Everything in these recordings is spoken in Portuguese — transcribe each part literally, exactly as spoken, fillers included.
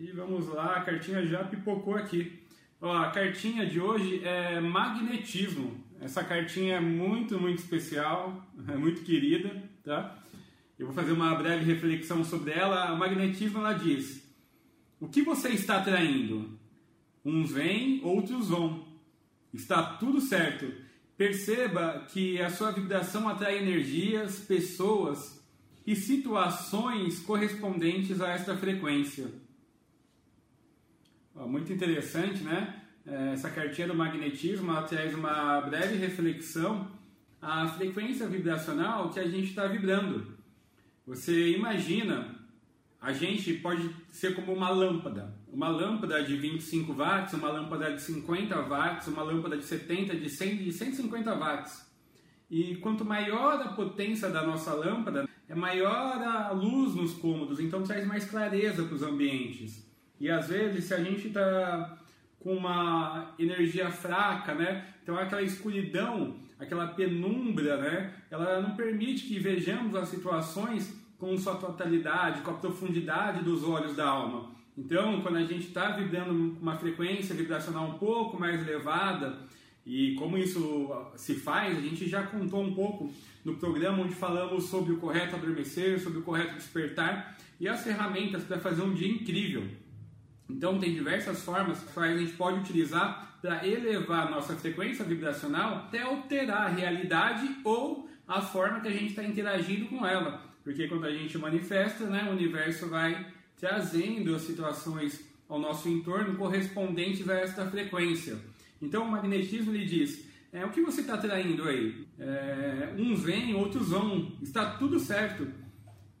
E vamos lá, a cartinha já pipocou aqui. Ó, a cartinha de hoje é magnetismo. Essa cartinha é muito, muito especial, é muito querida, tá? Eu vou fazer uma breve reflexão sobre ela. O magnetismo, ela diz: o que você está atraindo? Uns vêm, outros vão. Está tudo certo. Perceba que a sua vibração atrai energias, pessoas e situações correspondentes a esta frequência. Muito interessante, né? Essa cartinha do magnetismo, ela traz uma breve reflexão à frequência vibracional que a gente está vibrando. Você imagina, a gente pode ser como uma lâmpada. Uma lâmpada de vinte e cinco watts, uma lâmpada de cinquenta watts, uma lâmpada de setenta, de cem, de cento e cinquenta watts. E quanto maior a potência da nossa lâmpada, é maior a luz nos cômodos, então traz mais clareza para os ambientes. E às vezes, se a gente está com uma energia fraca, né? Então aquela escuridão, aquela penumbra, né? Ela não permite que vejamos as situações com sua totalidade, com a profundidade dos olhos da alma. Então, quando a gente está vibrando uma frequência vibracional um pouco mais elevada, e como isso se faz, a gente já contou um pouco no programa onde falamos sobre o correto adormecer, sobre o correto despertar, e as ferramentas para fazer um dia incrível. Então, tem diversas formas que a gente pode utilizar para elevar a nossa frequência vibracional até alterar a realidade ou a forma que a gente está interagindo com ela. Porque quando a gente manifesta, né, o universo vai trazendo as situações ao nosso entorno correspondentes a esta frequência. Então, o magnetismo lhe diz: é, o que você está atraindo aí? É, uns vêm, outros vão. Está tudo certo.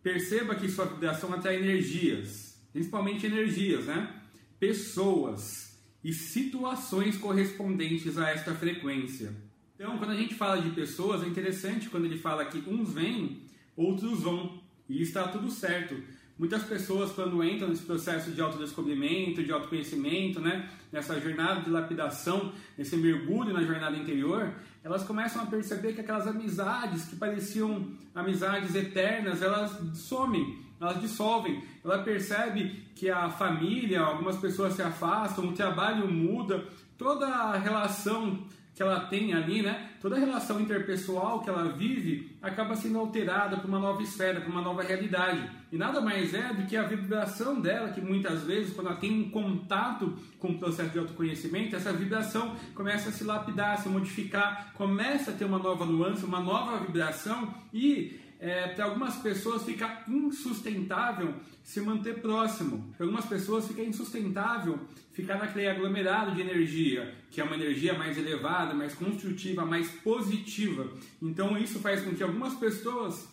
Perceba que sua vibração atrai energias, principalmente energias, né? Pessoas e situações correspondentes a esta frequência. Então, quando a gente fala de pessoas, é interessante quando ele fala que uns vêm, outros vão, e está tudo certo. Muitas pessoas, quando entram nesse processo de autodescobrimento, de autoconhecimento, né, nessa jornada de lapidação, nesse mergulho na jornada interior, elas começam a perceber que aquelas amizades que pareciam amizades eternas, elas somem, elas dissolvem. Ela percebe que a família, algumas pessoas se afastam, o trabalho muda, toda a relação que ela tem ali, né? Toda a relação interpessoal que ela vive acaba sendo alterada para uma nova esfera, para uma nova realidade. E nada mais é do que a vibração dela, que muitas vezes, quando ela tem um contato com o processo de autoconhecimento, essa vibração começa a se lapidar, a se modificar, começa a ter uma nova nuance, uma nova vibração e... É, para algumas pessoas fica insustentável se manter próximo. Para algumas pessoas fica insustentável ficar naquele aglomerado de energia, que é uma energia mais elevada, mais construtiva, mais positiva. Então isso faz com que algumas pessoas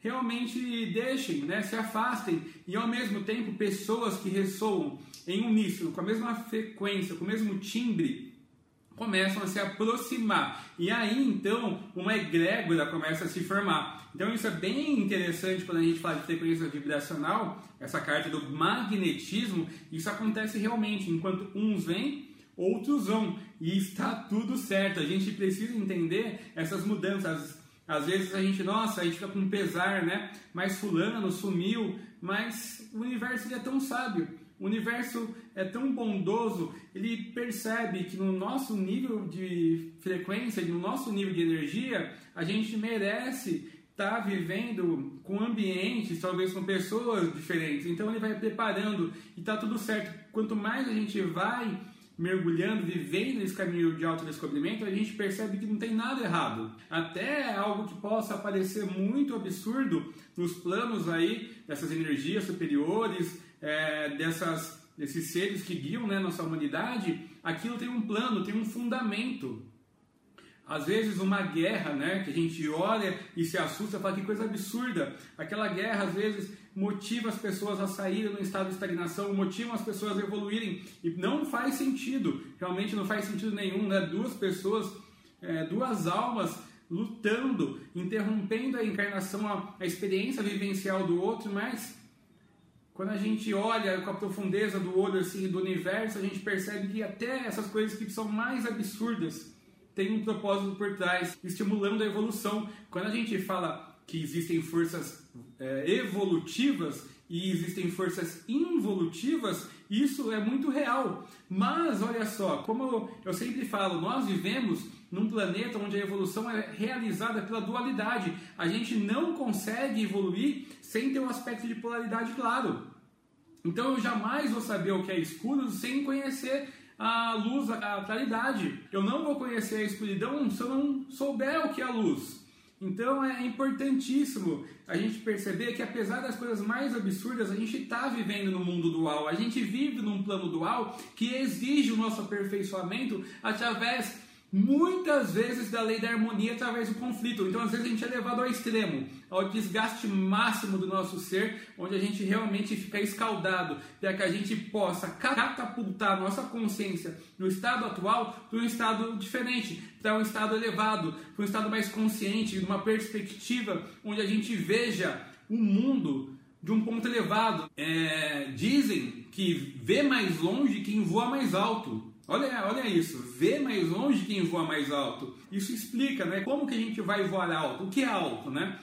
realmente deixem, né, se afastem, e ao mesmo tempo pessoas que ressoam em uníssono, com a mesma frequência, com o mesmo timbre, começam a se aproximar, e aí então uma egrégora começa a se formar. Então isso é bem interessante quando a gente fala de frequência vibracional, essa carta do magnetismo. Isso acontece realmente, enquanto uns vêm, outros vão, e está tudo certo. A gente precisa entender essas mudanças. Às vezes a gente, nossa, a gente fica com pesar, né? Mas fulano sumiu, mas o universo é tão sábio. O universo é tão bondoso, ele percebe que no nosso nível de frequência, no nosso nível de energia, a gente merece estar vivendo com ambientes, talvez com pessoas diferentes. Então ele vai preparando e está tudo certo. Quanto mais a gente vai mergulhando, vivendo esse caminho de autodescobrimento, a gente percebe que não tem nada errado. Até algo que possa parecer muito absurdo nos planos aí dessas energias superiores, É, dessas, desses seres que guiam, né, nossa humanidade, aquilo tem um plano, tem um fundamento. Às vezes uma guerra, né, que a gente olha e se assusta, fala que coisa absurda. Aquela guerra às vezes motiva as pessoas a saírem do estado de estagnação, motiva as pessoas a evoluírem, e não faz sentido, realmente não faz sentido nenhum, né? Duas pessoas, é, duas almas lutando, interrompendo a encarnação, a, a experiência vivencial do outro, mas quando a gente olha com a profundeza do olho assim, do universo, a gente percebe que até essas coisas que são mais absurdas têm um propósito por trás, estimulando a evolução. Quando a gente fala que existem forças é, evolutivas e existem forças involutivas, Isso é muito real. Mas, olha só, como eu sempre falo, nós vivemos num planeta onde a evolução é realizada pela dualidade. A gente não consegue evoluir sem ter um aspecto de polaridade claro. Então eu jamais vou saber o que é escuro sem conhecer a luz, a claridade. Eu não vou conhecer a escuridão se eu não souber o que é a luz. Então é importantíssimo a gente perceber que, apesar das coisas mais absurdas, a gente está vivendo no mundo dual. A gente vive num plano dual que exige o nosso aperfeiçoamento através, muitas vezes, da lei da harmonia, através do conflito. Então, às vezes, a gente é levado ao extremo, ao desgaste máximo do nosso ser, onde a gente realmente fica escaldado, para que a gente possa catapultar a nossa consciência no estado atual para um estado diferente, para um estado elevado, para um estado mais consciente, de uma perspectiva onde a gente veja o mundo de um ponto elevado. É, dizem que vê mais longe quem voa mais alto. Olha, olha isso, vê mais longe quem voa mais alto. Isso explica, né, como que a gente vai voar alto, o que é alto, né?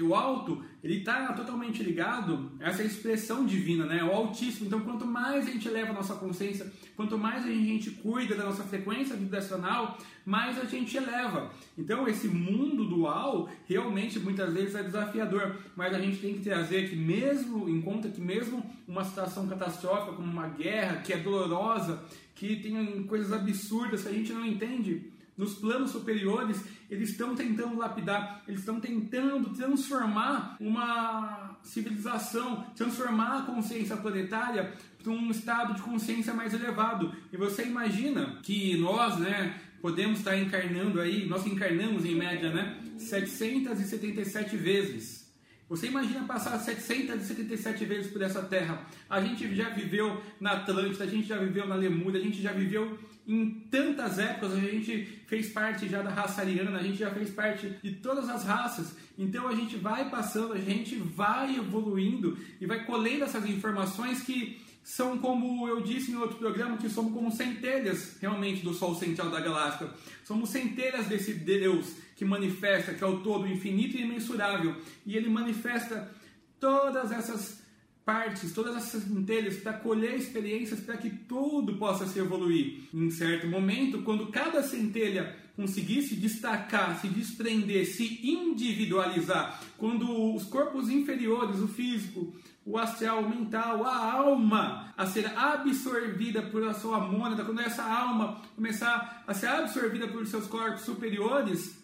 O alto, ele está totalmente ligado a essa expressão divina, né? O altíssimo. Então, quanto mais a gente eleva a nossa consciência, quanto mais a gente cuida da nossa frequência vibracional, mais a gente eleva. Então, esse mundo dual, realmente, muitas vezes é desafiador. Mas a gente tem que trazer que mesmo, em conta que mesmo uma situação catastrófica, como uma guerra, que é dolorosa, que tem coisas absurdas que a gente não entende, nos planos superiores, eles estão tentando lapidar, eles estão tentando transformar uma civilização, transformar a consciência planetária para um estado de consciência mais elevado. E você imagina que nós, né, podemos estar encarnando aí, nós encarnamos em média, né, setecentas e setenta e sete vezes. Você imagina passar setecentas e setenta e sete vezes por essa terra. A gente já viveu na Atlântida, a gente já viveu na Lemúria, a gente já viveu em tantas épocas, a gente fez parte já da raça ariana, a gente já fez parte de todas as raças. Então a gente vai passando, a gente vai evoluindo e vai colhendo essas informações que são, como eu disse em outro programa, que somos como centelhas realmente do Sol Central da Galáxia. Somos centelhas desse Deus que manifesta, que é o todo infinito e imensurável. E ele manifesta todas essas partes, todas essas centelhas para colher experiências para que tudo possa se evoluir. Em certo momento, quando cada centelha conseguir se destacar, se desprender, se individualizar, quando os corpos inferiores, o físico, o astral, o mental, a alma a ser absorvida por sua mônada, quando essa alma começar a ser absorvida por seus corpos superiores,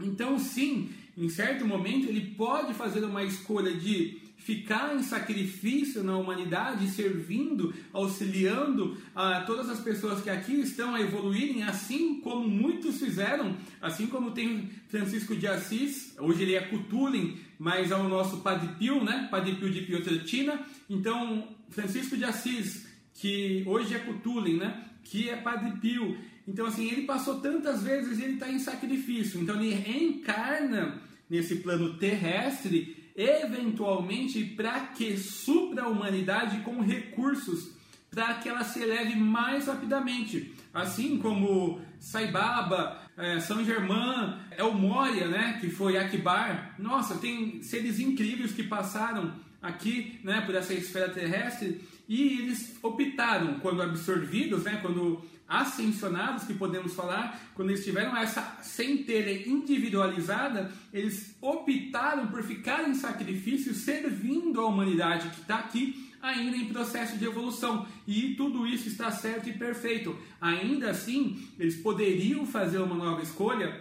então sim, em certo momento ele pode fazer uma escolha de ficar em sacrifício na humanidade, servindo, auxiliando a todas as pessoas que aqui estão a evoluírem, assim como muitos fizeram, assim como tem Francisco de Assis, hoje ele é Cthulhu, mas é o nosso Padre Pio, né? Padre Pio de Pietrelcina. Então, Francisco de Assis, que hoje é Cthulhu, né? Que é Padre Pio. Então, assim, ele passou tantas vezes e ele está em sacrifício. Então, ele reencarna nesse plano terrestre, eventualmente, para que supra a humanidade com recursos para que ela se eleve mais rapidamente, assim como Saibaba, é, São Germão, Elmória, né, que foi Akbar. Nossa, tem seres incríveis que passaram aqui, né, por essa esfera terrestre e eles optaram, quando absorvidos, né, quando ascensionados, que podemos falar, quando eles tiveram essa centelha individualizada, eles optaram por ficar em sacrifício servindo a humanidade que está aqui ainda em processo de evolução, e tudo isso está certo e perfeito. Ainda assim, eles poderiam fazer uma nova escolha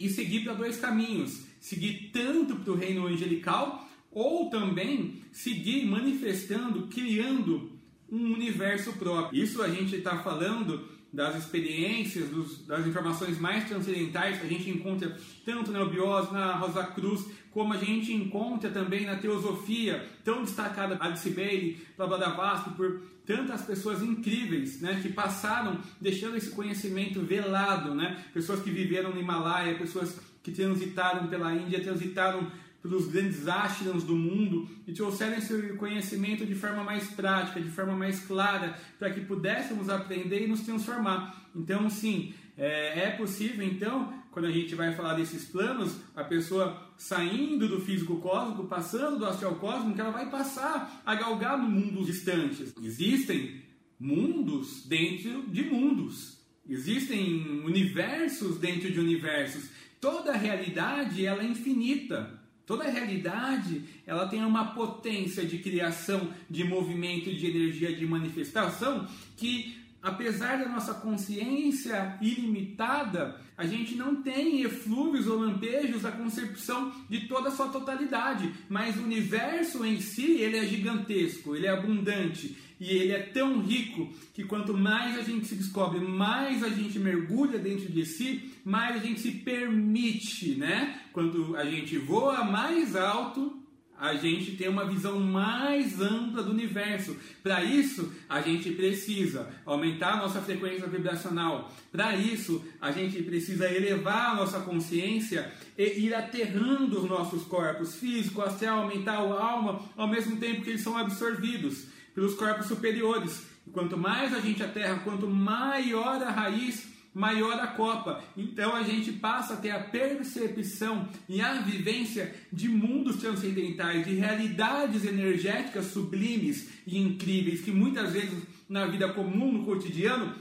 e seguir para dois caminhos, seguir tanto para o reino angelical ou também seguir manifestando, criando um universo próprio. Isso a gente está falando das experiências, dos, das informações mais transcendentais que a gente encontra tanto na Obiosa, na Rosa Cruz, como a gente encontra também na teosofia, tão destacada por Adhsibay, Blavatsky, Vasco, por tantas pessoas incríveis, né, que passaram deixando esse conhecimento velado, né? Pessoas que viveram no Himalaia, pessoas que transitaram pela Índia, transitaram pelos grandes ashrams do mundo e trouxeram esse conhecimento de forma mais prática, de forma mais clara, para que pudéssemos aprender e nos transformar. Então, sim, é possível, então, quando a gente vai falar desses planos, a pessoa saindo do físico cósmico, passando do astral cósmico, ela vai passar a galgar no mundos distantes. Existem mundos dentro de mundos. Existem universos dentro de universos. Toda a realidade ela é infinita. Toda a realidade ela tem uma potência de criação, de movimento, de energia, de manifestação que, apesar da nossa consciência ilimitada, a gente não tem eflúvios ou lampejos da concepção de toda a sua totalidade. Mas o universo em si ele é gigantesco, ele é abundante e ele é tão rico que quanto mais a gente se descobre, mais a gente mergulha dentro de si, mais a gente se permite, né? Quando a gente voa mais alto, a gente tem uma visão mais ampla do universo. Para isso, a gente precisa aumentar a nossa frequência vibracional. Para isso, a gente precisa elevar a nossa consciência e ir aterrando os nossos corpos físico, astral, mental, alma, ao mesmo tempo que eles são absorvidos pelos corpos superiores. E quanto mais a gente aterra, quanto maior a raiz, maior a copa. Então a gente passa a ter a percepção e a vivência de mundos transcendentais, de realidades energéticas sublimes e incríveis, que muitas vezes na vida comum, no cotidiano,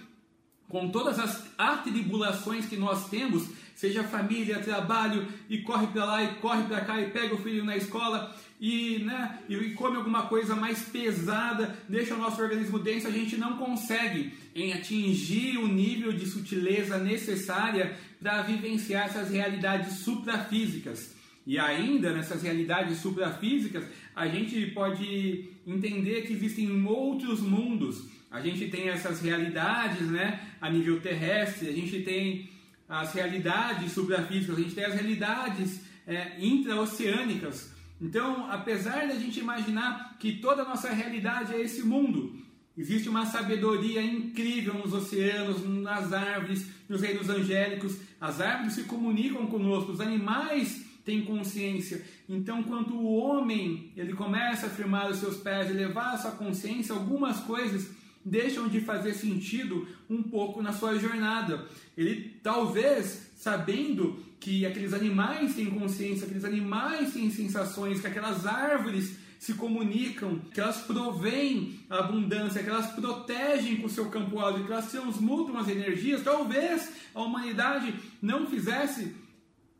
com todas as atribulações que nós temos, seja família, trabalho, e corre para lá e corre para cá, e pega o filho na escola, e, né, e come alguma coisa mais pesada, deixa o nosso organismo denso, a gente não consegue em atingir o nível de sutileza necessária para vivenciar essas realidades suprafísicas. E ainda nessas realidades suprafísicas, a gente pode entender que existem outros mundos. A gente tem essas realidades, né, a nível terrestre, a gente tem as realidades suprafísicas, a gente tem as realidades é, intraoceânicas. Então, apesar da gente imaginar que toda a nossa realidade é esse mundo, existe uma sabedoria incrível nos oceanos, nas árvores, nos reinos angélicos. As árvores se comunicam conosco, os animais têm consciência. Então, quando o homem ele começa a firmar os seus pés e levar a sua consciência, algumas coisas deixam de fazer sentido um pouco na sua jornada. Ele talvez, sabendo que aqueles animais têm consciência, aqueles animais têm sensações, que aquelas árvores se comunicam, que elas provêm a abundância, que elas protegem com o seu campo áurico, que elas transmutam as energias, talvez a humanidade não fizesse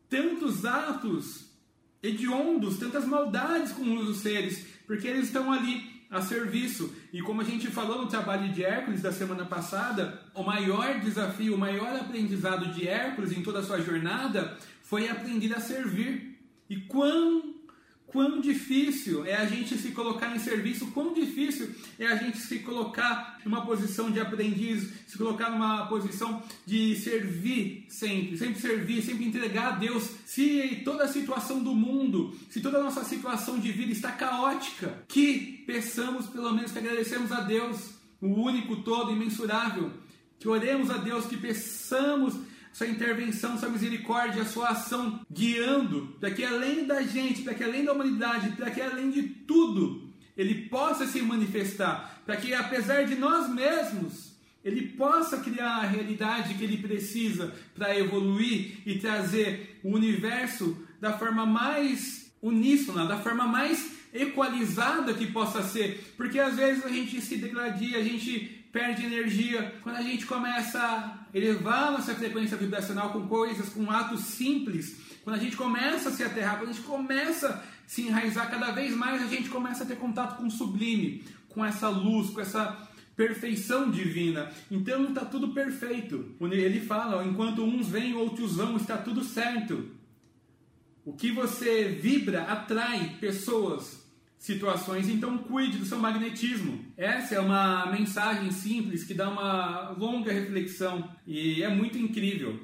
tantos atos hediondos, tantas maldades com os seres, porque eles estão ali a serviço. E como a gente falou no trabalho de Hércules da semana passada, o maior desafio, o maior aprendizado de Hércules em toda a sua jornada foi aprender a servir. E quão, quão difícil é a gente se colocar em serviço, quão difícil é a gente se colocar numa posição de aprendiz, se colocar numa posição de servir sempre, sempre servir, sempre entregar a Deus. Se toda a situação do mundo, se toda a nossa situação de vida está caótica, que peçamos pelo menos, que agradecemos a Deus, o único, todo, imensurável, que oremos a Deus, que peçamos sua intervenção, sua misericórdia, sua ação, guiando, para que além da gente, para que além da humanidade, para que além de tudo, ele possa se manifestar, para que apesar de nós mesmos, ele possa criar a realidade que ele precisa para evoluir e trazer o universo da forma mais uníssona, da forma mais equalizada que possa ser, porque às vezes a gente se degradia, a gente perde energia, quando a gente começa a elevar nossa frequência vibracional com coisas, com atos simples, quando a gente começa a se aterrar, quando a gente começa a se enraizar cada vez mais, a gente começa a ter contato com o sublime, com essa luz, com essa perfeição divina. Então está tudo perfeito. Ele fala, enquanto uns vêm, outros vão, está tudo certo. O que você vibra atrai pessoas, situações, então cuide do seu magnetismo. Essa é uma mensagem simples que dá uma longa reflexão e é muito incrível.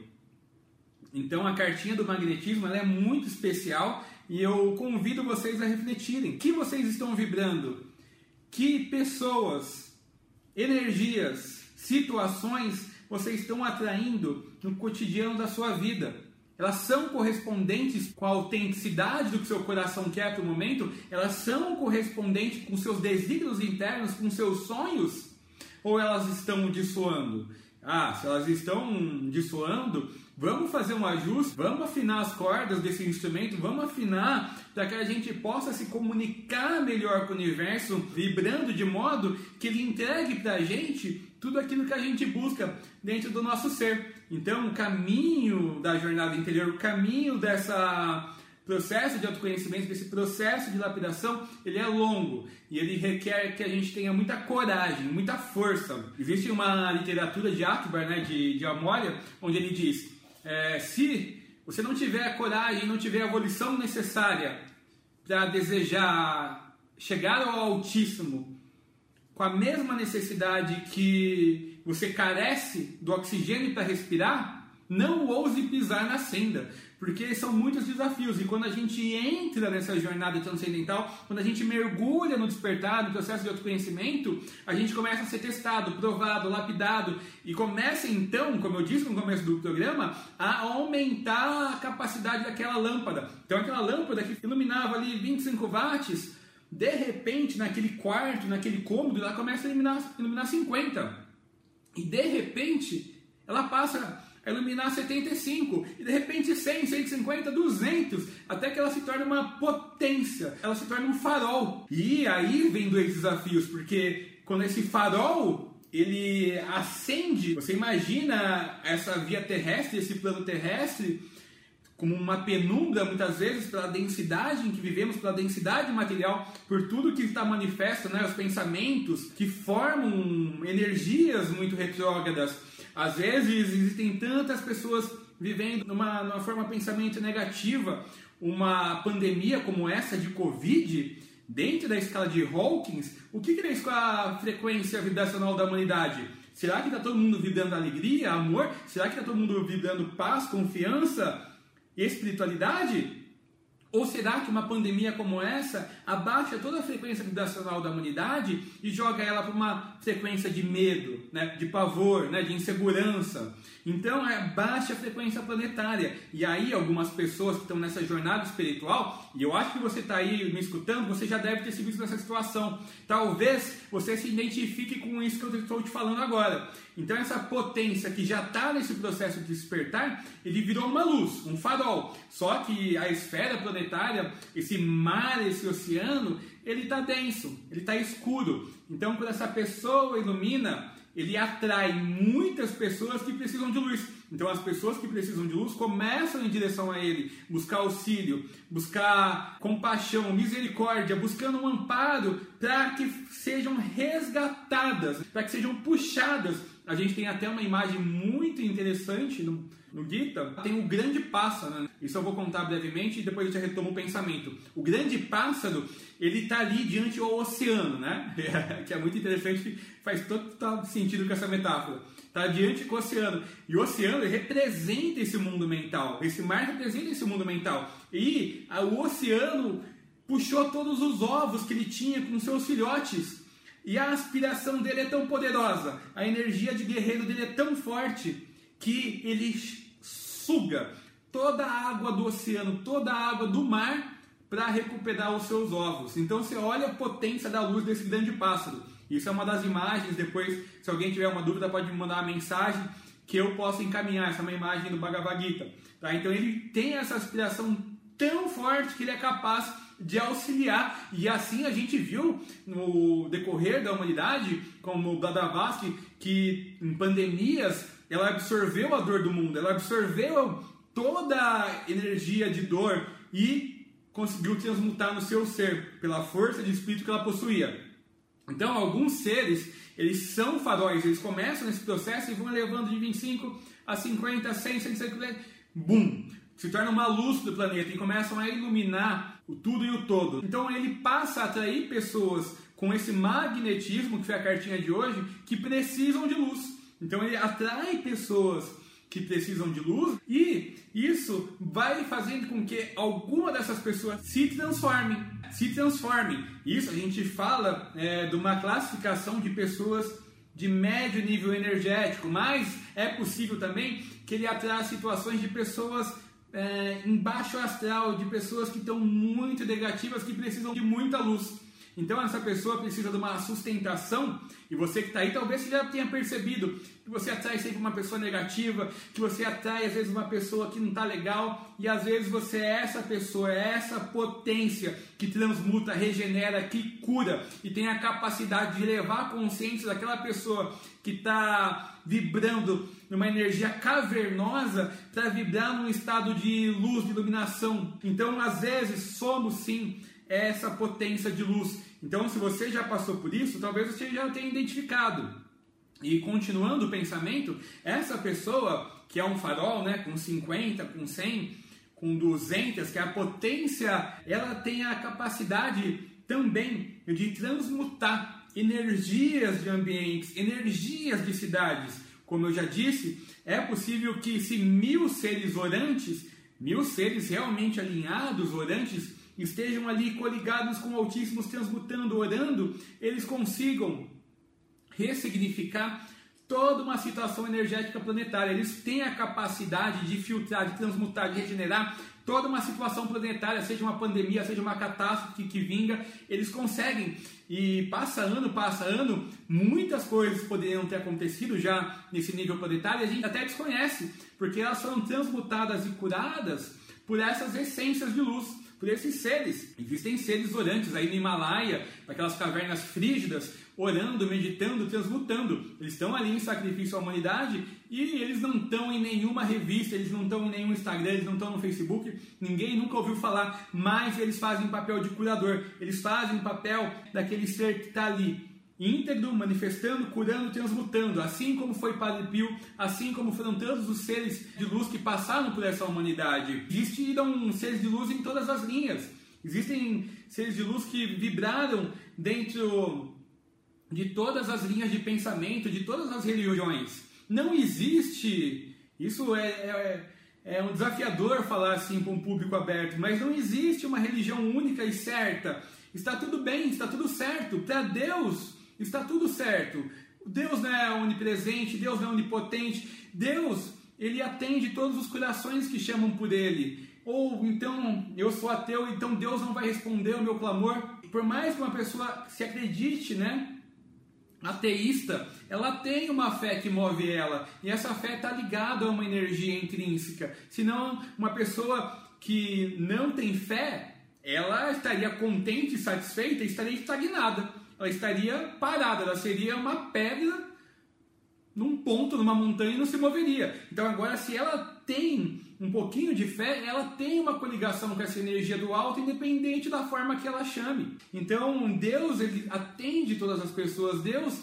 Então a cartinha do magnetismo ela é muito especial e eu convido vocês a refletirem. O que vocês estão vibrando? Que pessoas, energias, situações vocês estão atraindo no cotidiano da sua vida? Elas são correspondentes com a autenticidade do que seu coração quer no momento? Elas são correspondentes com seus desígnios internos, com seus sonhos? Ou elas estão dissoando? Ah, se elas estão dissoando, Vamos fazer um ajuste, vamos afinar as cordas desse instrumento, vamos afinar para que a gente possa se comunicar melhor com o universo, vibrando de modo que ele entregue para a gente tudo aquilo que a gente busca dentro do nosso ser. Então, o caminho da jornada interior, o caminho dessa processo de autoconhecimento, desse processo de lapidação, ele é longo e ele requer que a gente tenha muita coragem, muita força. Existe uma literatura de Akbar, né, de, de Elmória, onde ele diz, é, se você não tiver a coragem, não tiver a volição necessária para desejar chegar ao altíssimo com a mesma necessidade que você carece do oxigênio para respirar, não ouse pisar na senda, porque são muitos desafios. E quando a gente entra nessa jornada transcendental, quando a gente mergulha no despertar, no processo de autoconhecimento, a gente começa a ser testado, provado, lapidado, e começa então, como eu disse no começo do programa, a aumentar a capacidade daquela lâmpada. Então aquela lâmpada que iluminava ali vinte e cinco watts, de repente naquele quarto, naquele cômodo, ela começa a iluminar, iluminar cinquenta, e de repente ela passa a iluminar setenta e cinco, e de repente cem, cento e cinquenta, duzentos, até que ela se torna uma potência, ela se torna um farol. E aí vem dois desafios, porque quando esse farol ele acende, você imagina essa via terrestre, esse plano terrestre, como uma penumbra muitas vezes pela densidade em que vivemos, pela densidade material, por tudo que está manifesto, né, os pensamentos que formam energias muito retrógradas. Às vezes existem tantas pessoas vivendo numa, numa forma de pensamento negativa, uma pandemia como essa de Covid, dentro da escala de Hawkins, o que fez com a frequência vibracional da humanidade? Será que está todo mundo vibrando alegria, amor? Será que está todo mundo vibrando paz, confiança, espiritualidade? Ou será que uma pandemia como essa abaixa toda a frequência vibracional da humanidade e joga ela para uma frequência de medo, né, de pavor, né, de insegurança? Então é baixa frequência planetária. E aí algumas pessoas que estão nessa jornada espiritual, e eu acho que você está aí me escutando, você já deve ter se visto nessa situação. Talvez você se identifique com isso que eu estou te falando agora. Então essa potência que já está nesse processo de despertar, ele virou uma luz, um farol. Só que a esfera planetária, esse mar, esse oceano, ele está denso, ele está escuro. Então quando essa pessoa ilumina, ele atrai muitas pessoas que precisam de luz. Então as pessoas que precisam de luz começam em direção a ele, buscar auxílio, buscar compaixão, misericórdia, buscando um amparo para que sejam resgatadas, para que sejam puxadas. A gente tem até uma imagem muito interessante no, no Gita, tem o grande pássaro, né? Isso eu vou contar brevemente e depois a gente retoma o pensamento. O grande pássaro, ele está ali diante do oceano, né? Que é muito interessante, faz todo sentido com essa metáfora. Está diante do oceano, e o oceano representa esse mundo mental, esse mar representa esse mundo mental, e a, o oceano puxou todos os ovos que ele tinha com seus filhotes. E a aspiração dele é tão poderosa, a energia de guerreiro dele é tão forte, que ele suga toda a água do oceano, toda a água do mar, para recuperar os seus ovos. Então você olha a potência da luz desse grande pássaro. Isso é uma das imagens. Depois, se alguém tiver uma dúvida, pode me mandar uma mensagem que eu possa encaminhar. Essa é uma imagem do Bhagavad Gita. Tá? Então ele tem essa aspiração tão forte que ele é capaz de auxiliar, e assim a gente viu no decorrer da humanidade, como Blavatsky, que em pandemias ela absorveu a dor do mundo, ela absorveu toda a energia de dor e conseguiu transmutar no seu ser, pela força de espírito que ela possuía. Então alguns seres, eles são faróis, eles começam nesse processo e vão elevando de vinte e cinco a cinquenta, cem, cento e cinquenta, bum! Se torna uma luz do planeta e começam a iluminar o tudo e o todo. Então ele passa a atrair pessoas com esse magnetismo, que foi a cartinha de hoje, que precisam de luz. Então ele atrai pessoas que precisam de luz, e isso vai fazendo com que alguma dessas pessoas se transforme. Se transforme. Isso a gente fala é, de uma classificação de pessoas de médio nível energético, mas é possível também que ele atrai situações de pessoas É, em baixo astral, de pessoas que estão muito negativas, que precisam de muita luz. Então essa pessoa precisa de uma sustentação, e você que está aí talvez você já tenha percebido que você atrai sempre uma pessoa negativa, que você atrai às vezes uma pessoa que não está legal, e às vezes você é essa pessoa, é essa potência que transmuta, regenera, que cura, e tem a capacidade de levar a consciência daquela pessoa que está vibrando numa energia cavernosa para vibrar num estado de luz, de iluminação. Então às vezes somos sim essa potência de luz. Então se você já passou por isso, talvez você já tenha identificado. E continuando o pensamento, essa pessoa que é um farol, né, com cinquenta, com cem, com duzentos, que é a potência, ela tem a capacidade também de transmutar energias de ambientes, energias de cidades. Como eu já disse, é possível que se mil seres orantes, mil seres realmente alinhados, orantes, estejam ali coligados com altíssimos, transmutando, orando, eles consigam ressignificar toda uma situação energética planetária. Eles têm a capacidade de filtrar, de transmutar, de regenerar toda uma situação planetária, seja uma pandemia, seja uma catástrofe que vinga, eles conseguem. E passa ano, passa ano, muitas coisas poderiam ter acontecido já nesse nível planetário, e a gente até desconhece, porque elas foram transmutadas e curadas por essas essências de luz, por esses seres. Existem seres orantes aí no Himalaia, naquelas cavernas frígidas, orando, meditando, transmutando. Eles estão ali em sacrifício à humanidade e eles não estão em nenhuma revista, eles não estão em nenhum Instagram, eles não estão no Facebook, ninguém nunca ouviu falar, mas eles fazem o papel de curador, eles fazem o papel daquele ser que está ali, íntegro, manifestando, curando, transmutando, assim como foi Padre Pio, assim como foram tantos os seres de luz que passaram por essa humanidade. Existiram seres de luz em todas as linhas, existem seres de luz que vibraram dentro de todas as linhas de pensamento, de todas as religiões. Não existe, isso é, é, é um desafiador falar assim para um público aberto, mas não existe uma religião única e certa. Está tudo bem, está tudo certo, para Deus está tudo certo. Deus não é onipresente, Deus não é onipotente, Deus, ele atende todos os corações que chamam por ele. Ou então, eu sou ateu, então Deus não vai responder o meu clamor. Por mais que uma pessoa se acredite, né, ateísta, ela tem uma fé que move ela, e essa fé está ligada a uma energia intrínseca. Senão, uma pessoa que não tem fé, ela estaria contente, satisfeita, estaria estagnada, ela estaria parada, ela seria uma pedra num ponto, numa montanha, e não se moveria. Então agora, se ela tem um pouquinho de fé, ela tem uma coligação com essa energia do alto, independente da forma que ela chame. Então Deus, ele atende todas as pessoas. Deus,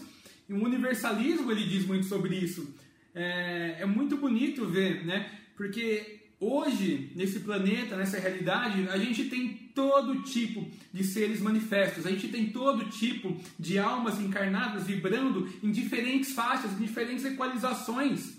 o universalismo, ele diz muito sobre isso. É, é muito bonito ver, né? Porque hoje, nesse planeta, nessa realidade, a gente tem todo tipo de seres manifestos, a gente tem todo tipo de almas encarnadas vibrando em diferentes faixas, em diferentes equalizações.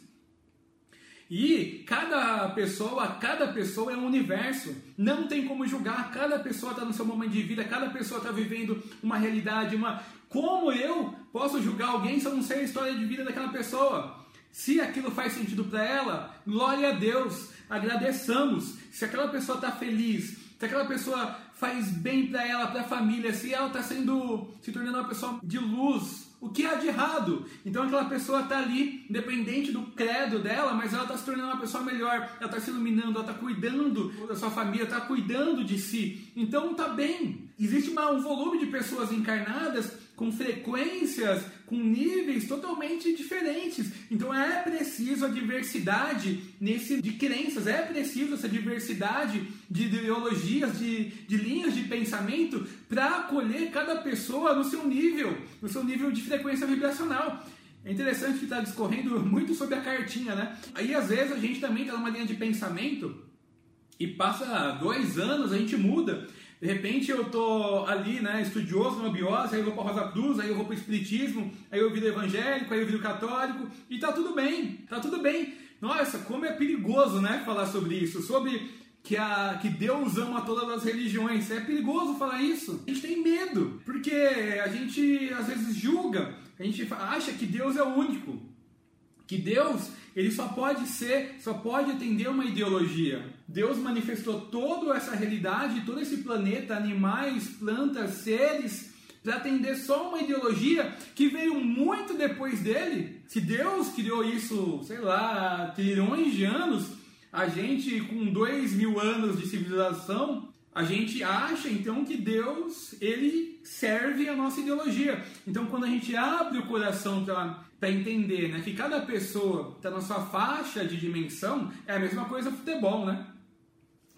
E cada pessoa, cada pessoa é um universo, não tem como julgar, cada pessoa está no seu momento de vida, cada pessoa está vivendo uma realidade, uma... Como eu posso julgar alguém se eu não sei a história de vida daquela pessoa? Se aquilo faz sentido para ela, glória a Deus, agradeçamos. Se aquela pessoa está feliz, se aquela pessoa faz bem para ela, para a família, se ela está sendo, se tornando uma pessoa de luz, o que há de errado? Então aquela pessoa está ali, independente do credo dela, mas ela está se tornando uma pessoa melhor, ela está se iluminando, ela está cuidando da sua família, está cuidando de si. Então está bem. Existe uma, um volume de pessoas encarnadas com frequências, com níveis totalmente diferentes. Então é preciso a diversidade nesse, de crenças, é preciso essa diversidade de ideologias, de, de linhas de pensamento para acolher cada pessoa no seu nível, no seu nível de frequência vibracional. É interessante que está discorrendo muito sobre a cartinha, né? Aí às vezes a gente também está numa linha de pensamento e passa dois anos, a gente muda. De repente eu tô ali, né, estudioso no Obiosa, aí eu vou para Rosa Cruz, aí eu vou para o Espiritismo, aí eu viro evangélico, aí eu viro católico, e tá tudo bem, tá tudo bem. Nossa, como é perigoso, né, falar sobre isso, sobre que, a, que Deus ama todas as religiões. É perigoso falar isso. A gente tem medo, porque a gente às vezes julga, a gente acha que Deus é o único, que Deus, ele só pode ser, só pode atender uma ideologia. Deus manifestou toda essa realidade, todo esse planeta, animais, plantas, seres, para atender só uma ideologia que veio muito depois dele. Se Deus criou isso, sei lá, há trilhões de anos, a gente com dois mil anos de civilização, a gente acha então que Deus, ele serve a nossa ideologia. Então quando a gente abre o coração para entender, né, que cada pessoa está na sua faixa de dimensão, é a mesma coisa do futebol, né?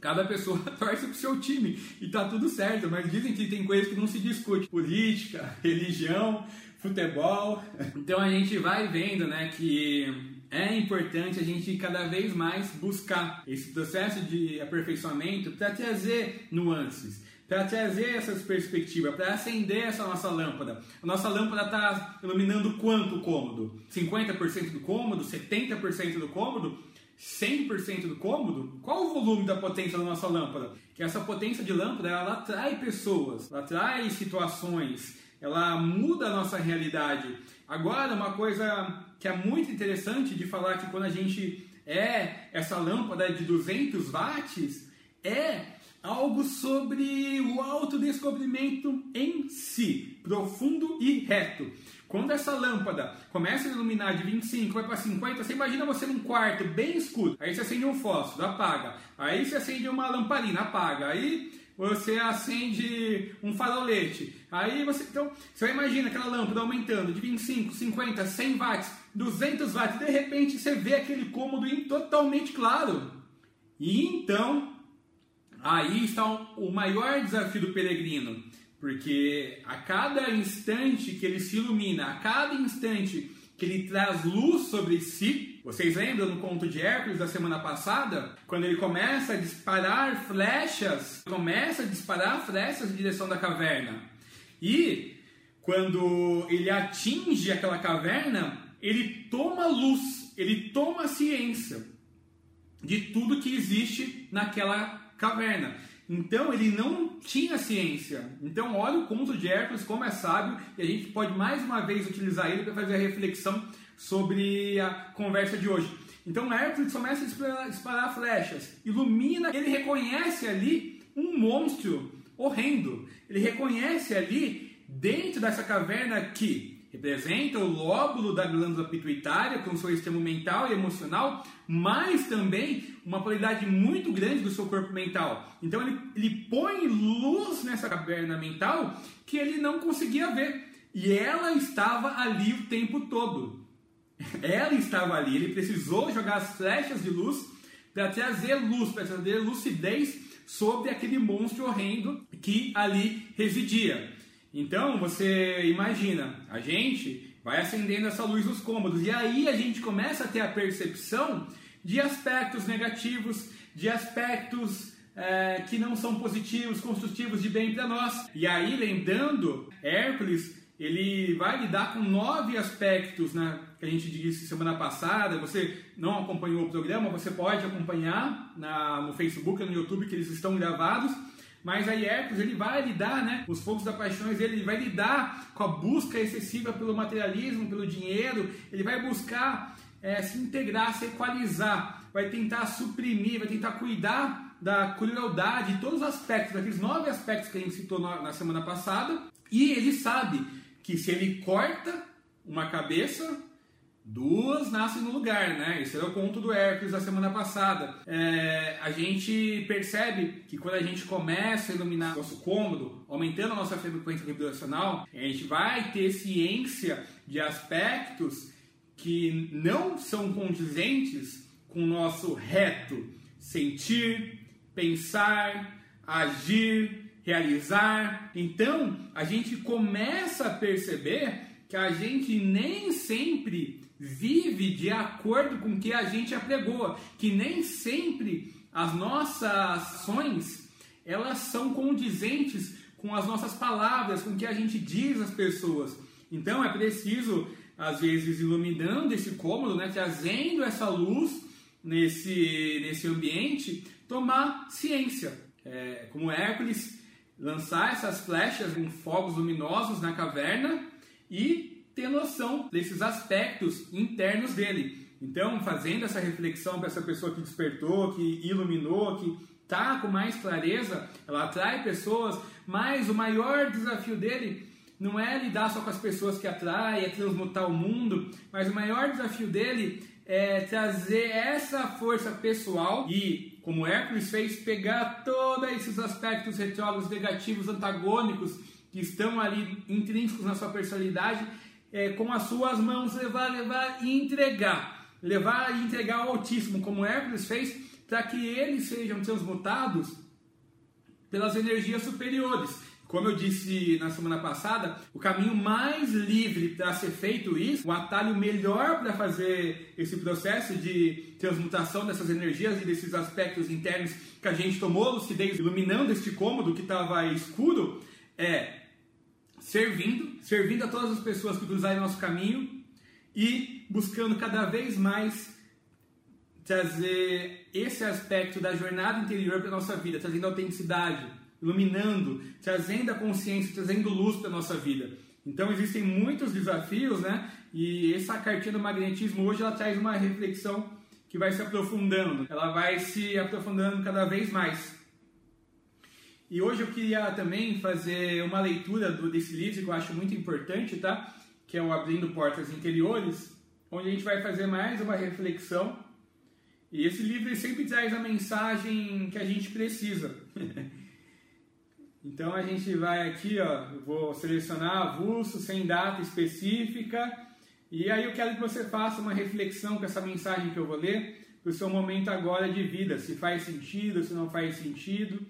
Cada pessoa torce pro seu time e tá tudo certo, mas dizem que tem coisas que não se discute. Política, religião, futebol. Então a gente vai vendo, né, que é importante a gente cada vez mais buscar esse processo de aperfeiçoamento para trazer nuances, para trazer essas perspectivas, para acender essa nossa lâmpada. A nossa lâmpada está iluminando quanto cômodo? cinquenta por cento do cômodo? setenta por cento do cômodo? cem por cento do cômodo? Qual o volume da potência da nossa lâmpada? Que essa potência de lâmpada, ela atrai pessoas, ela atrai situações, ela muda a nossa realidade. Agora, uma coisa que é muito interessante de falar, que quando a gente é essa lâmpada de duzentos watts, é algo sobre o autodescobrimento em si, profundo e reto. Quando essa lâmpada começa a iluminar de vinte e cinco, vai para cinquenta, você imagina você num quarto bem escuro. Aí você acende um fósforo, apaga. Aí você acende uma lamparina, apaga. Aí você acende um farolete. Aí você, então, você imagina aquela lâmpada aumentando de vinte e cinco, cinquenta, cem watts, duzentos watts. De repente você vê aquele cômodo totalmente claro. E então, aí está o maior desafio do peregrino. Porque a cada instante que ele se ilumina, a cada instante que ele traz luz sobre si... Vocês lembram no conto de Hércules da semana passada? Quando ele começa a disparar flechas, começa a disparar flechas em direção da caverna. E quando ele atinge aquela caverna, ele toma luz, ele toma ciência de tudo que existe naquela caverna. Então ele não tinha ciência. Então olha o conto de Hércules como é sábio, e a gente pode mais uma vez utilizar ele para fazer a reflexão sobre a conversa de hoje. Então Hércules começa a disparar, disparar flechas, ilumina, ele reconhece ali um monstro horrendo. Ele reconhece ali dentro dessa caverna que representa o lóbulo da glândula pituitária com seu extremo mental e emocional, mas também uma polaridade muito grande do seu corpo mental. Então ele, ele põe luz nessa caverna mental que ele não conseguia ver. E ela estava ali o tempo todo. Ela estava ali. Ele precisou jogar as flechas de luz para trazer luz, para trazer lucidez sobre aquele monstro horrendo que ali residia. Então, você imagina, a gente vai acendendo essa luz nos cômodos e aí a gente começa a ter a percepção de aspectos negativos, de aspectos é, que não são positivos, construtivos de bem para nós. E aí, lembrando, Hércules, ele vai lidar com nove aspectos, né, que a gente disse semana passada. Você não acompanhou o programa, você pode acompanhar na, no Facebook, no YouTube, que eles estão gravados. Mas aí Hércules, ele vai lidar, né, os focos das paixões dele, ele vai lidar com a busca excessiva pelo materialismo, pelo dinheiro, ele vai buscar é, se integrar, se equalizar, vai tentar suprimir, vai tentar cuidar da crueldade, de todos os aspectos, daqueles nove aspectos que a gente citou na semana passada, e ele sabe que se ele corta uma cabeça, duas nascem no lugar, né? Esse era o conto do Hércules da semana passada. É, a gente percebe que quando a gente começa a iluminar nosso cômodo, aumentando a nossa frequência vibracional, a gente vai ter ciência de aspectos que não são condizentes com o nosso reto sentir, pensar, agir, realizar. Então, a gente começa a perceber que a gente nem sempre vive de acordo com o que a gente apregoa, que nem sempre as nossas ações, elas são condizentes com as nossas palavras, com o que a gente diz às pessoas. Então é preciso, às vezes, iluminando esse cômodo, né, trazendo essa luz nesse, nesse ambiente, tomar ciência, é, como Hércules, lançar essas flechas com fogos luminosos na caverna, e ter noção desses aspectos internos dele. Então, fazendo essa reflexão para essa pessoa que despertou, que iluminou, que está com mais clareza, ela atrai pessoas, mas o maior desafio dele não é lidar só com as pessoas que atrai, é transmutar o mundo, mas o maior desafio dele é trazer essa força pessoal e, como Hércules fez, pegar todos esses aspectos retrógrados, negativos, antagônicos que estão ali intrínsecos na sua personalidade, é, com as suas mãos, levar, levar e entregar. Levar e entregar ao Altíssimo, como Hércules fez, para que eles sejam transmutados pelas energias superiores. Como eu disse na semana passada, o caminho mais livre para ser feito isso, o atalho melhor para fazer esse processo de transmutação dessas energias e desses aspectos internos que a gente tomou lucidez, iluminando este cômodo que estava escuro, é servindo, servindo a todas as pessoas que cruzarem nosso caminho e buscando cada vez mais trazer esse aspecto da jornada interior para a nossa vida, trazendo autenticidade, iluminando, trazendo a consciência, trazendo luz para a nossa vida. Então existem muitos desafios, né? E essa cartinha do magnetismo hoje ela traz uma reflexão que vai se aprofundando, ela vai se aprofundando cada vez mais. E hoje eu queria também fazer uma leitura do, desse livro que eu acho muito importante, tá? Que é o Abrindo Portas Interiores, onde a gente vai fazer mais uma reflexão. E esse livro sempre traz a mensagem que a gente precisa. Então a gente vai aqui, ó, eu vou selecionar avulso, sem data específica, e aí eu quero que você faça uma reflexão com essa mensagem que eu vou ler, para o seu momento agora de vida, se faz sentido, se não faz sentido.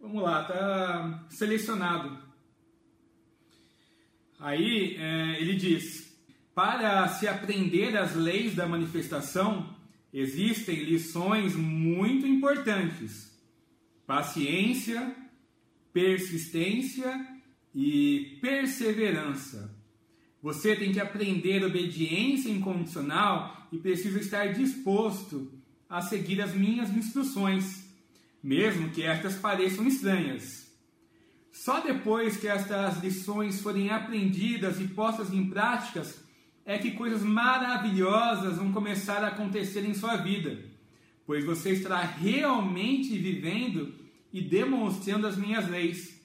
Vamos lá, tá selecionado. Aí é, ele diz, para se aprender as leis da manifestação, existem lições muito importantes, paciência, persistência e perseverança. Você tem que aprender obediência incondicional e precisa estar disposto a seguir as minhas instruções, mesmo que estas pareçam estranhas. Só depois que estas lições forem aprendidas e postas em práticas é que coisas maravilhosas vão começar a acontecer em sua vida, pois você estará realmente vivendo e demonstrando as minhas leis.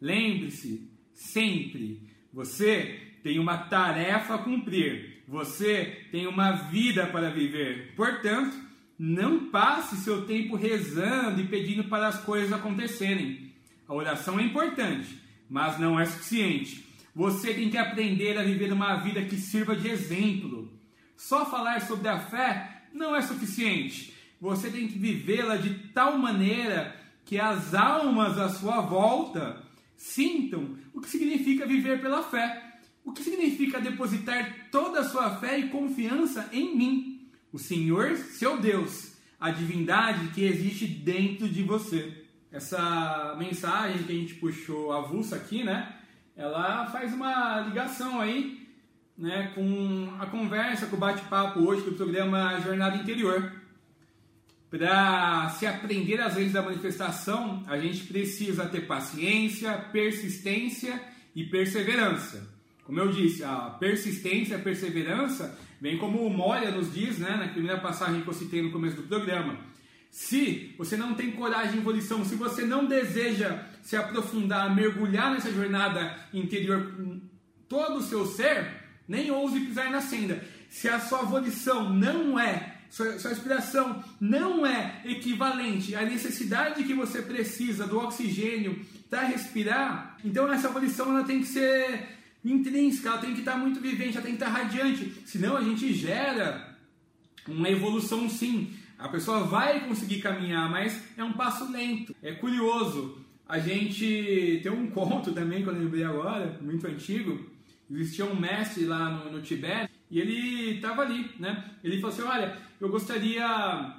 Lembre-se, sempre, você tem uma tarefa a cumprir, você tem uma vida para viver. Portanto, não passe seu tempo rezando e pedindo para as coisas acontecerem. A oração é importante, mas não é suficiente. Você tem que aprender a viver uma vida que sirva de exemplo. Só falar sobre a fé não é suficiente. Você tem que vivê-la de tal maneira que as almas à sua volta sintam o que significa viver pela fé, o que significa depositar toda a sua fé e confiança em mim, o Senhor, seu Deus, a divindade que existe dentro de você. Essa mensagem que a gente puxou avulsa aqui, né? Ela faz uma ligação aí, né, com a conversa, com o bate-papo hoje do programa Jornada Interior. Para se aprender as leis da manifestação, a gente precisa ter paciência, persistência e perseverança. Como eu disse, a persistência e a perseverança vem como o Moria nos diz, né, na primeira passagem que eu citei no começo do programa. Se você não tem coragem e volição, se você não deseja se aprofundar, mergulhar nessa jornada interior com todo o seu ser, nem ouse pisar na senda. Se a sua volição não é Sua, sua aspiração não é equivalente à necessidade que você precisa do oxigênio para respirar, então essa volição ela tem que ser intrínseca, ela tem que estar muito vivente, ela tem que estar radiante, senão a gente gera uma evolução sim. A pessoa vai conseguir caminhar, mas é um passo lento. É curioso, a gente tem um conto também que eu lembrei agora, muito antigo, existia um mestre lá no, no Tibete, e ele estava ali, né? Ele falou assim, olha, eu gostaria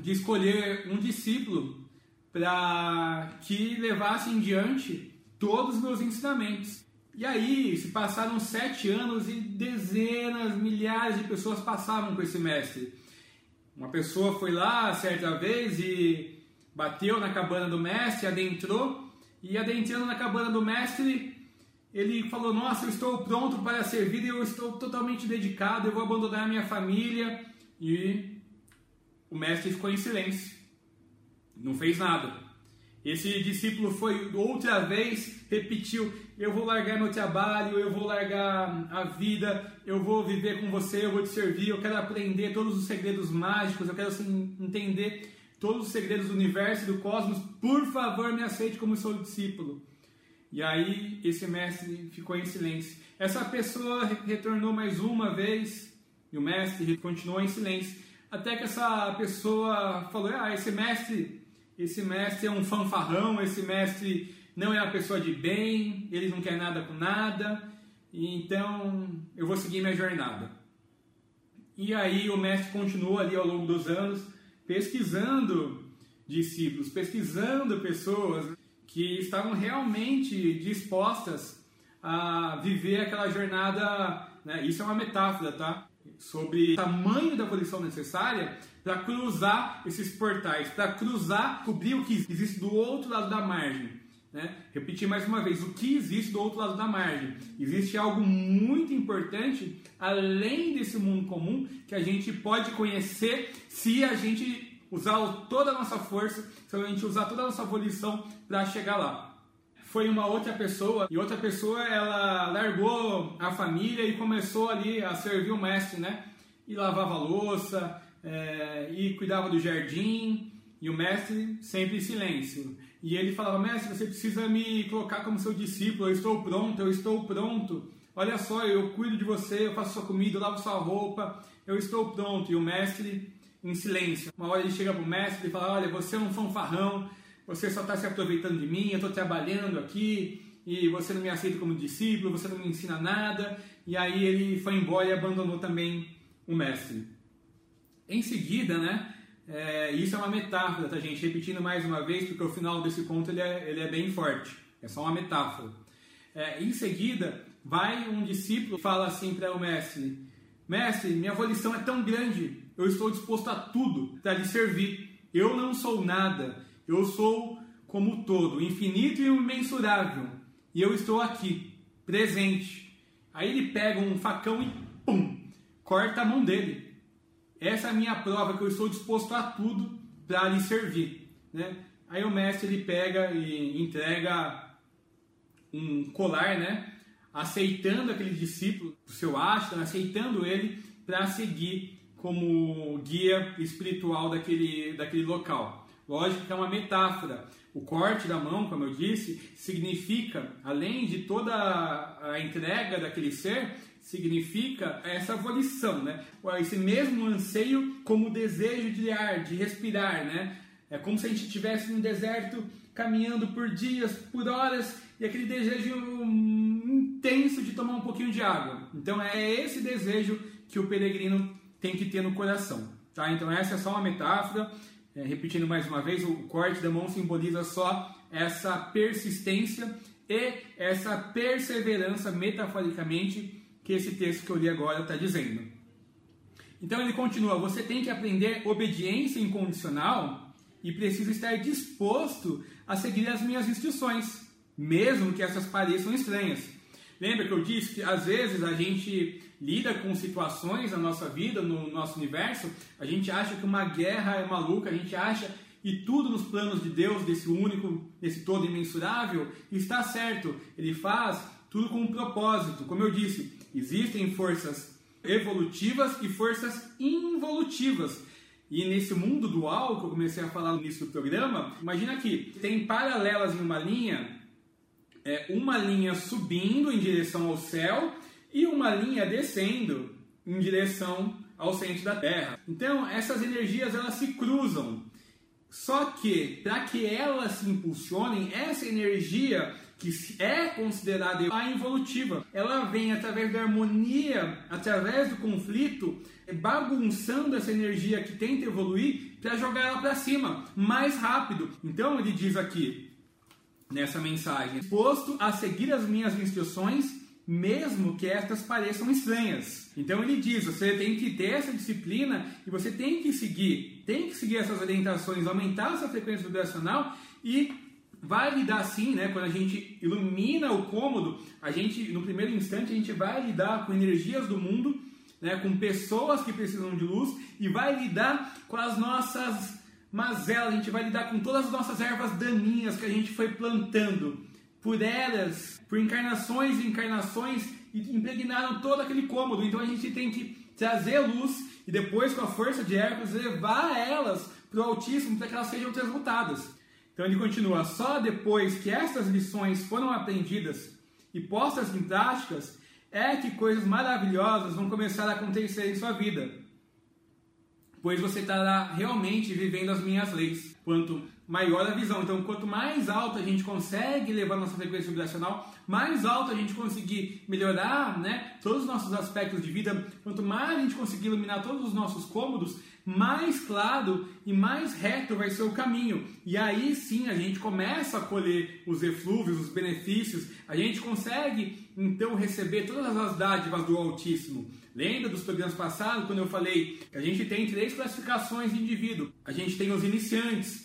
de escolher um discípulo para que levasse em diante todos os meus ensinamentos. E aí se passaram sete anos e dezenas, milhares de pessoas passavam com esse mestre. Uma pessoa foi lá certa vez e bateu na cabana do mestre, adentrou, e adentrando na cabana do mestre, ele falou, nossa, eu estou pronto para servir, eu estou totalmente dedicado, eu vou abandonar a minha família. E o mestre ficou em silêncio, não fez nada. Esse discípulo foi outra vez, repetiu, eu vou largar meu trabalho, eu vou largar a vida, eu vou viver com você, eu vou te servir, eu quero aprender todos os segredos mágicos, eu quero assim, entender todos os segredos do universo e do cosmos, por favor me aceite como seu discípulo. E aí esse mestre ficou em silêncio. Essa pessoa retornou mais uma vez e o mestre continuou em silêncio, até que essa pessoa falou, ah, esse mestre... Esse mestre é um fanfarrão, esse mestre não é uma pessoa de bem, ele não quer nada com nada, então eu vou seguir minha jornada. E aí o mestre continuou ali ao longo dos anos, pesquisando discípulos, pesquisando pessoas que estavam realmente dispostas a viver aquela jornada, né? Isso é uma metáfora, tá? Sobre o tamanho da posição necessária para cruzar esses portais, para cruzar, cobrir o que existe do outro lado da margem, né? Repetir mais uma vez, o que existe do outro lado da margem? Existe algo muito importante, além desse mundo comum, que a gente pode conhecer se a gente usar toda a nossa força, se a gente usar toda a nossa volição para chegar lá. Foi uma outra pessoa, e outra pessoa ela largou a família e começou ali a servir o mestre, né? E lavava a louça, é, e cuidava do jardim, e o mestre sempre em silêncio. E ele falava, mestre, você precisa me colocar como seu discípulo, eu estou pronto, eu estou pronto. Olha só, eu cuido de você, eu faço sua comida, eu lavo sua roupa, eu estou pronto. E o mestre em silêncio. Uma hora ele chega para o mestre e fala, olha, você é um fanfarrão, você só está se aproveitando de mim, eu estou trabalhando aqui, e você não me aceita como discípulo, você não me ensina nada. E aí ele foi embora e abandonou também o mestre. Em seguida, né, é, isso é uma metáfora, tá, gente? Repetindo mais uma vez, porque o final desse conto ele é, ele é bem forte, é só uma metáfora. É, em seguida, vai um discípulo e fala assim para o mestre, mestre, minha volição é tão grande, eu estou disposto a tudo para lhe servir, eu não sou nada. Eu sou como o todo, infinito e imensurável. E eu estou aqui, presente. Aí ele pega um facão e pum, corta a mão dele. Essa é a minha prova que eu estou disposto a tudo para lhe servir, né? Aí o mestre ele pega e entrega um colar, né? Aceitando aquele discípulo, o seu Ashton, aceitando ele para seguir como guia espiritual daquele, daquele local. Lógico que é uma metáfora. O corte da mão, como eu disse, significa, além de toda a entrega daquele ser, significa essa volição, né? Esse mesmo anseio como o desejo de ar, de respirar, né? É como se a gente estivesse no deserto, caminhando por dias, por horas, e aquele desejo intenso de tomar um pouquinho de água. Então é esse desejo que o peregrino tem que ter no coração, tá? Então essa é só uma metáfora. É, repetindo mais uma vez, o corte da mão simboliza só essa persistência e essa perseverança, metaforicamente, que esse texto que eu li agora está dizendo. Então ele continua, você tem que aprender obediência incondicional e precisa estar disposto a seguir as minhas instruções, mesmo que essas pareçam estranhas. Lembra que eu disse que às vezes a gente lida com situações na nossa vida, no nosso universo, a gente acha que uma guerra é maluca, a gente acha que tudo nos planos de Deus, desse único, desse todo imensurável, está certo. Ele faz tudo com um propósito. Como eu disse, existem forças evolutivas e forças involutivas. E nesse mundo dual, que eu comecei a falar no início do programa, imagina aqui, tem paralelas em uma linha, é, uma linha subindo em direção ao céu, e uma linha descendo em direção ao centro da Terra. Então, essas energias elas se cruzam. Só que, para que elas se impulsionem, essa energia que é considerada a involutiva, ela vem através da harmonia, através do conflito, bagunçando essa energia que tenta evoluir para jogar ela para cima, mais rápido. Então, ele diz aqui, nessa mensagem, disposto a seguir as minhas instruções, mesmo que estas pareçam estranhas. Então ele diz, você tem que ter essa disciplina e você tem que seguir, tem que seguir essas orientações, aumentar essa frequência vibracional e vai lidar assim, né? Quando a gente ilumina o cômodo, a gente, no primeiro instante, a gente vai lidar com energias do mundo, né? Com pessoas que precisam de luz e vai lidar com as nossas mas ela, a gente vai lidar com todas as nossas ervas daninhas que a gente foi plantando. Por elas, por encarnações e encarnações, e impregnaram todo aquele cômodo. Então a gente tem que trazer luz e depois, com a força de Hércules, levar elas para o Altíssimo para que elas sejam transmutadas. Então ele continua, só depois que estas lições foram aprendidas e postas em práticas, é que coisas maravilhosas vão começar a acontecer em sua vida, pois você estará realmente vivendo as minhas leis. Quanto maior a visão, então quanto mais alta a gente consegue levar nossa frequência vibracional, mais alta a gente conseguir melhorar, né, todos os nossos aspectos de vida, quanto mais a gente conseguir iluminar todos os nossos cômodos, mais claro e mais reto vai ser o caminho. E aí sim a gente começa a colher os eflúvios, os benefícios, a gente consegue então receber todas as dádivas do Altíssimo. Lembra dos programas passados, quando eu falei que a gente tem três classificações de indivíduo? A gente tem os iniciantes,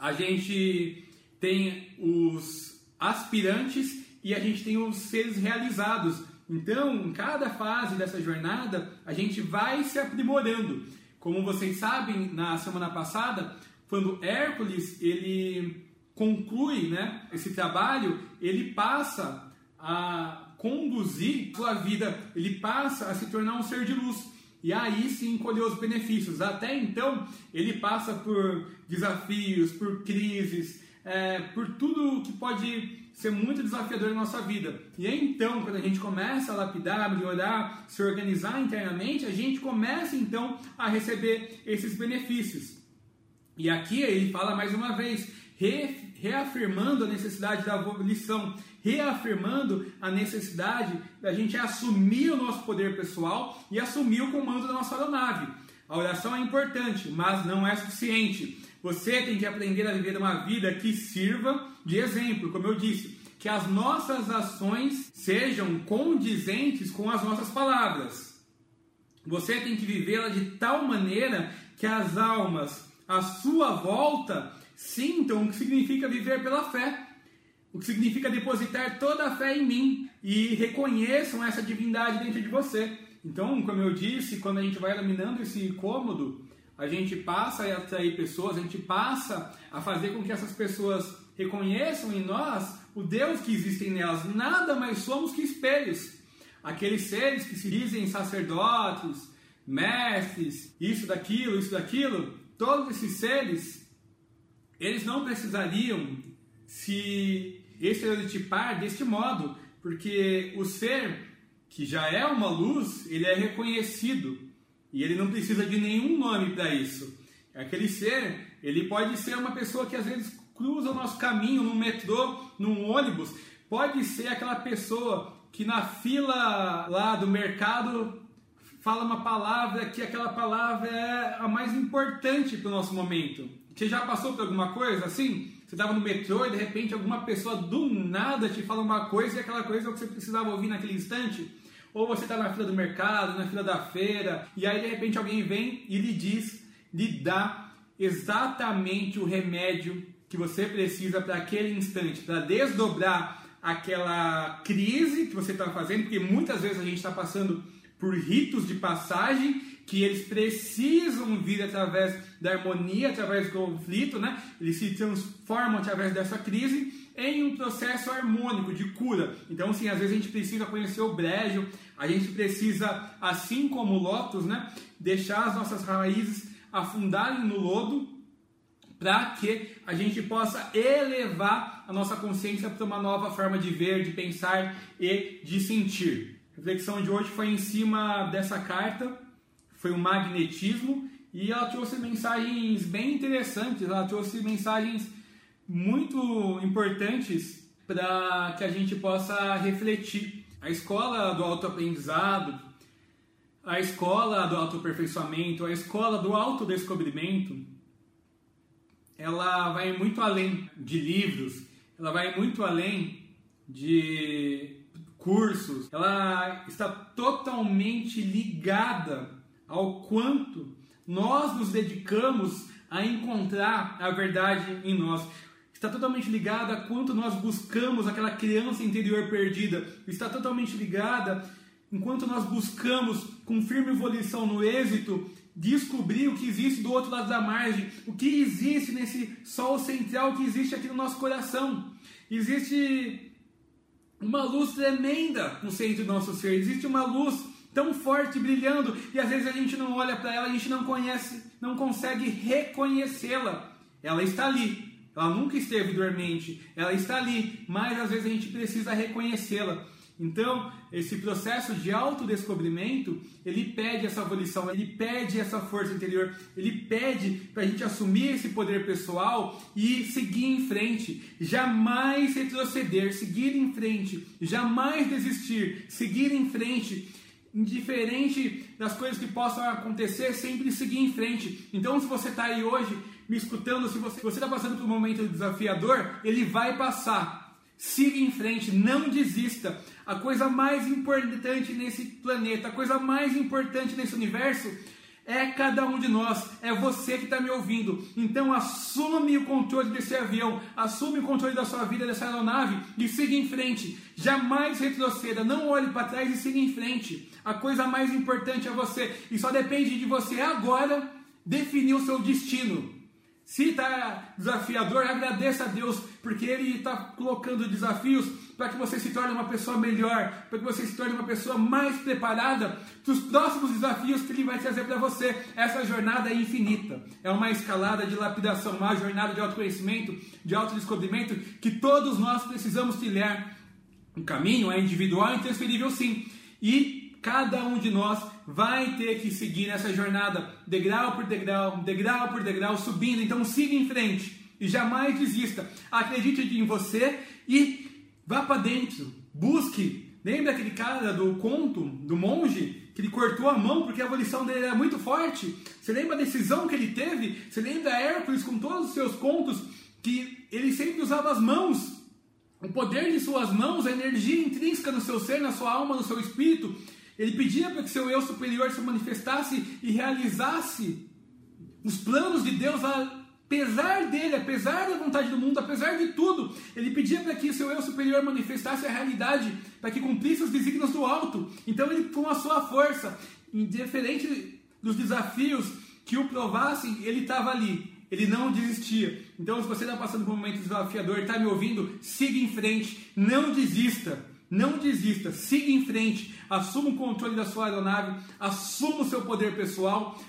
a gente tem os aspirantes e a gente tem os seres realizados. Então, em cada fase dessa jornada, a gente vai se aprimorando. Como vocês sabem, na semana passada, quando Hércules ele conclui, né, esse trabalho, ele passa a conduzir sua vida, ele passa a se tornar um ser de luz, e aí sim colher os benefícios. Até então ele passa por desafios, por crises, é, por tudo que pode ser muito desafiador na nossa vida. E aí, então, quando a gente começa a lapidar, a melhorar, se organizar internamente, a gente começa então a receber esses benefícios. E aqui ele fala mais uma vez, re, reafirmando a necessidade da abolição, reafirmando a necessidade da gente assumir o nosso poder pessoal e assumir o comando da nossa aeronave. A oração é importante, mas não é suficiente. Você tem que aprender a viver uma vida que sirva de exemplo, como eu disse, que as nossas ações sejam condizentes com as nossas palavras. Você tem que vivê-la de tal maneira que as almas à sua volta sintam o que significa viver pela fé, o que significa depositar toda a fé em mim, e reconheçam essa divindade dentro de você. Então, como eu disse, quando a gente vai iluminando esse cômodo, a gente passa a atrair pessoas, a gente passa a fazer com que essas pessoas reconheçam em nós o Deus que existe nelas. Nada mais somos que espelhos. Aqueles seres que se dizem sacerdotes, mestres, isso daquilo, isso daquilo, todos esses seres, eles não precisariam se estereotipar deste modo, porque o ser que já é uma luz, ele é reconhecido e ele não precisa de nenhum nome para isso. Aquele ser, ele pode ser uma pessoa que às vezes cruza o nosso caminho num metrô, num ônibus, pode ser aquela pessoa que na fila lá do mercado fala uma palavra que aquela palavra é a mais importante para o nosso momento. Você já passou por alguma coisa assim? Você estava no metrô e de repente alguma pessoa do nada te fala uma coisa e aquela coisa é o que você precisava ouvir naquele instante? Ou você está na fila do mercado, na fila da feira, e aí de repente alguém vem e lhe diz, lhe dá exatamente o remédio que você precisa para aquele instante, para desdobrar aquela crise que você está fazendo, porque muitas vezes a gente está passando por ritos de passagem que eles precisam vir através da harmonia, através do conflito, né? Eles se transformam através dessa crise em um processo harmônico de cura. Então, sim, às vezes a gente precisa conhecer o brejo, a gente precisa, assim como o lótus, né, deixar as nossas raízes afundarem no lodo para que a gente possa elevar a nossa consciência para uma nova forma de ver, de pensar e de sentir. A reflexão de hoje foi em cima dessa carta, foi um magnetismo, e ela trouxe mensagens bem interessantes, ela trouxe mensagens muito importantes para que a gente possa refletir. A escola do autoaprendizado, a escola do autoaperfeiçoamento, a escola do autodescobrimento, ela vai muito além de livros, ela vai muito além de cursos, ela está totalmente ligada ao quanto nós nos dedicamos a encontrar a verdade em nós. Está totalmente ligada a quanto nós buscamos aquela criança interior perdida. Está totalmente ligada enquanto nós buscamos, com firme volição no êxito, descobrir o que existe do outro lado da margem, o que existe nesse sol central que existe aqui no nosso coração. Existe uma luz tremenda no centro do nosso ser, existe uma luz tão forte, brilhando, e às vezes a gente não olha para ela, a gente não conhece, não consegue reconhecê-la. Ela está ali, ela nunca esteve dormente, ela está ali, mas às vezes a gente precisa reconhecê-la. Então, esse processo de autodescobrimento, ele pede essa volição, ele pede essa força interior, ele pede para a gente assumir esse poder pessoal e seguir em frente, jamais retroceder, seguir em frente, jamais desistir, seguir em frente, indiferente das coisas que possam acontecer, sempre seguir em frente. Então, se você está aí hoje me escutando, se você está passando por um momento desafiador, ele vai passar. Siga em frente, não desista. A coisa mais importante nesse planeta, a coisa mais importante nesse universo é cada um de nós, é você que está me ouvindo. Então assume o controle desse avião, assume o controle da sua vida, dessa aeronave, e siga em frente. Jamais retroceda, não olhe para trás e siga em frente. A coisa mais importante é você, e só depende de você agora definir o seu destino. Se está desafiador, agradeça a Deus, porque Ele está colocando desafios para que você se torne uma pessoa melhor, para que você se torne uma pessoa mais preparada para os próximos desafios que Ele vai trazer para você. Essa jornada é infinita, é uma escalada de lapidação, uma jornada de autoconhecimento, de autodescobrimento, que todos nós precisamos trilhar. O caminho é individual e intransferível, sim, e cada um de nós vai ter que seguir nessa jornada, degrau por degrau, degrau por degrau, subindo. Então siga em frente e jamais desista. Acredite em você e vá para dentro, busque. Lembra aquele cara do conto, do monge, que ele cortou a mão porque a volição dele era muito forte? Você lembra a decisão que ele teve? Você lembra Hércules com todos os seus contos, que ele sempre usava as mãos, o poder de suas mãos, a energia intrínseca no seu ser, na sua alma, no seu espírito. Ele pedia para que seu eu superior se manifestasse e realizasse os planos de Deus, apesar dele, apesar da vontade do mundo, apesar de tudo. Ele pedia para que seu eu superior manifestasse a realidade, para que cumprisse os desígnios do alto. Então ele, com a sua força, indiferente dos desafios que o provassem, ele estava ali. Ele não desistia. Então, se você está passando por um momento desafiador, está me ouvindo, siga em frente, não desista. Não desista, siga em frente, assuma o controle da sua aeronave, assuma o seu poder pessoal,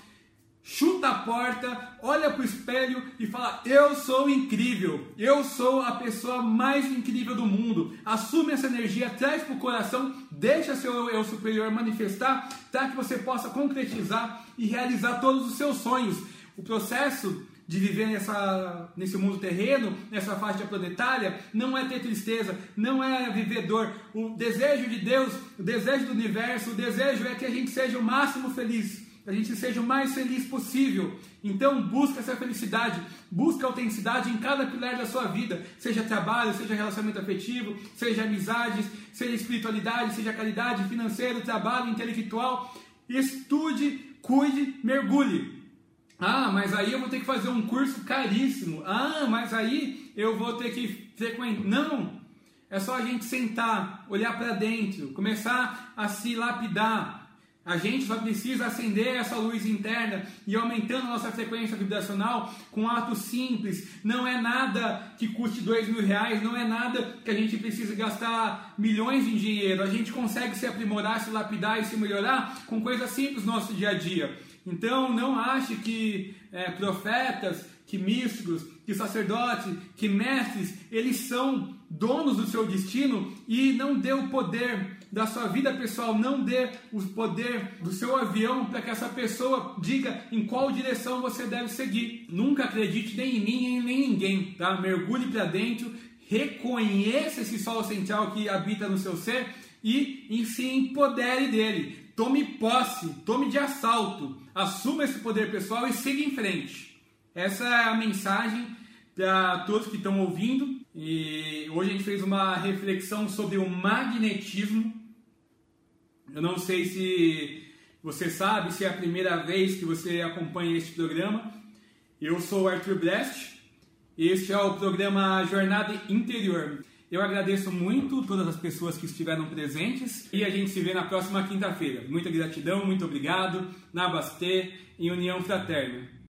chuta a porta, olha para o espelho e fala: eu sou incrível, eu sou a pessoa mais incrível do mundo. Assume essa energia, traz para o coração, deixa seu eu superior manifestar, para que você possa concretizar e realizar todos os seus sonhos. O processo de viver nessa, nesse mundo terreno, nessa faixa planetária, não é ter tristeza, não é viver dor. O desejo de Deus, o desejo do universo, o desejo é que a gente seja o máximo feliz, que a gente seja o mais feliz possível. Então busca essa felicidade, busca autenticidade em cada pilar da sua vida, seja trabalho, seja relacionamento afetivo, seja amizades, seja espiritualidade, seja caridade, financeiro, trabalho, intelectual. Estude, cuide, mergulhe. Ah, mas aí eu vou ter que fazer um curso caríssimo. Ah, mas aí eu vou ter que frequentar. Não! É só a gente sentar, olhar para dentro, começar a se lapidar. A gente só precisa acender essa luz interna e aumentando a nossa frequência vibracional com atos simples. Não é nada que custe dois mil reais, não é nada que a gente precise gastar milhões de dinheiro. A gente consegue se aprimorar, se lapidar e se melhorar com coisas simples no nosso dia a dia. Então não ache que é, profetas, que místicos, que sacerdotes, que mestres, eles são donos do seu destino, e não dê o poder da sua vida pessoal, não dê o poder do seu avião para que essa pessoa diga em qual direção você deve seguir. Nunca acredite nem em mim, nem em ninguém, tá? Mergulhe para dentro, reconheça esse sol central que habita no seu ser e, e se empodere dele. Tome posse, tome de assalto, assuma esse poder pessoal e siga em frente. Essa é a mensagem para todos que estão ouvindo. E hoje a gente fez uma reflexão sobre o magnetismo. Eu não sei se você sabe, se é a primeira vez que você acompanha este programa. Eu sou o Arthur Brest, este é o programa Jornada Interior. Eu agradeço muito todas as pessoas que estiveram presentes e a gente se vê na próxima quinta-feira. Muita gratidão, muito obrigado, Namastê, em união fraterna.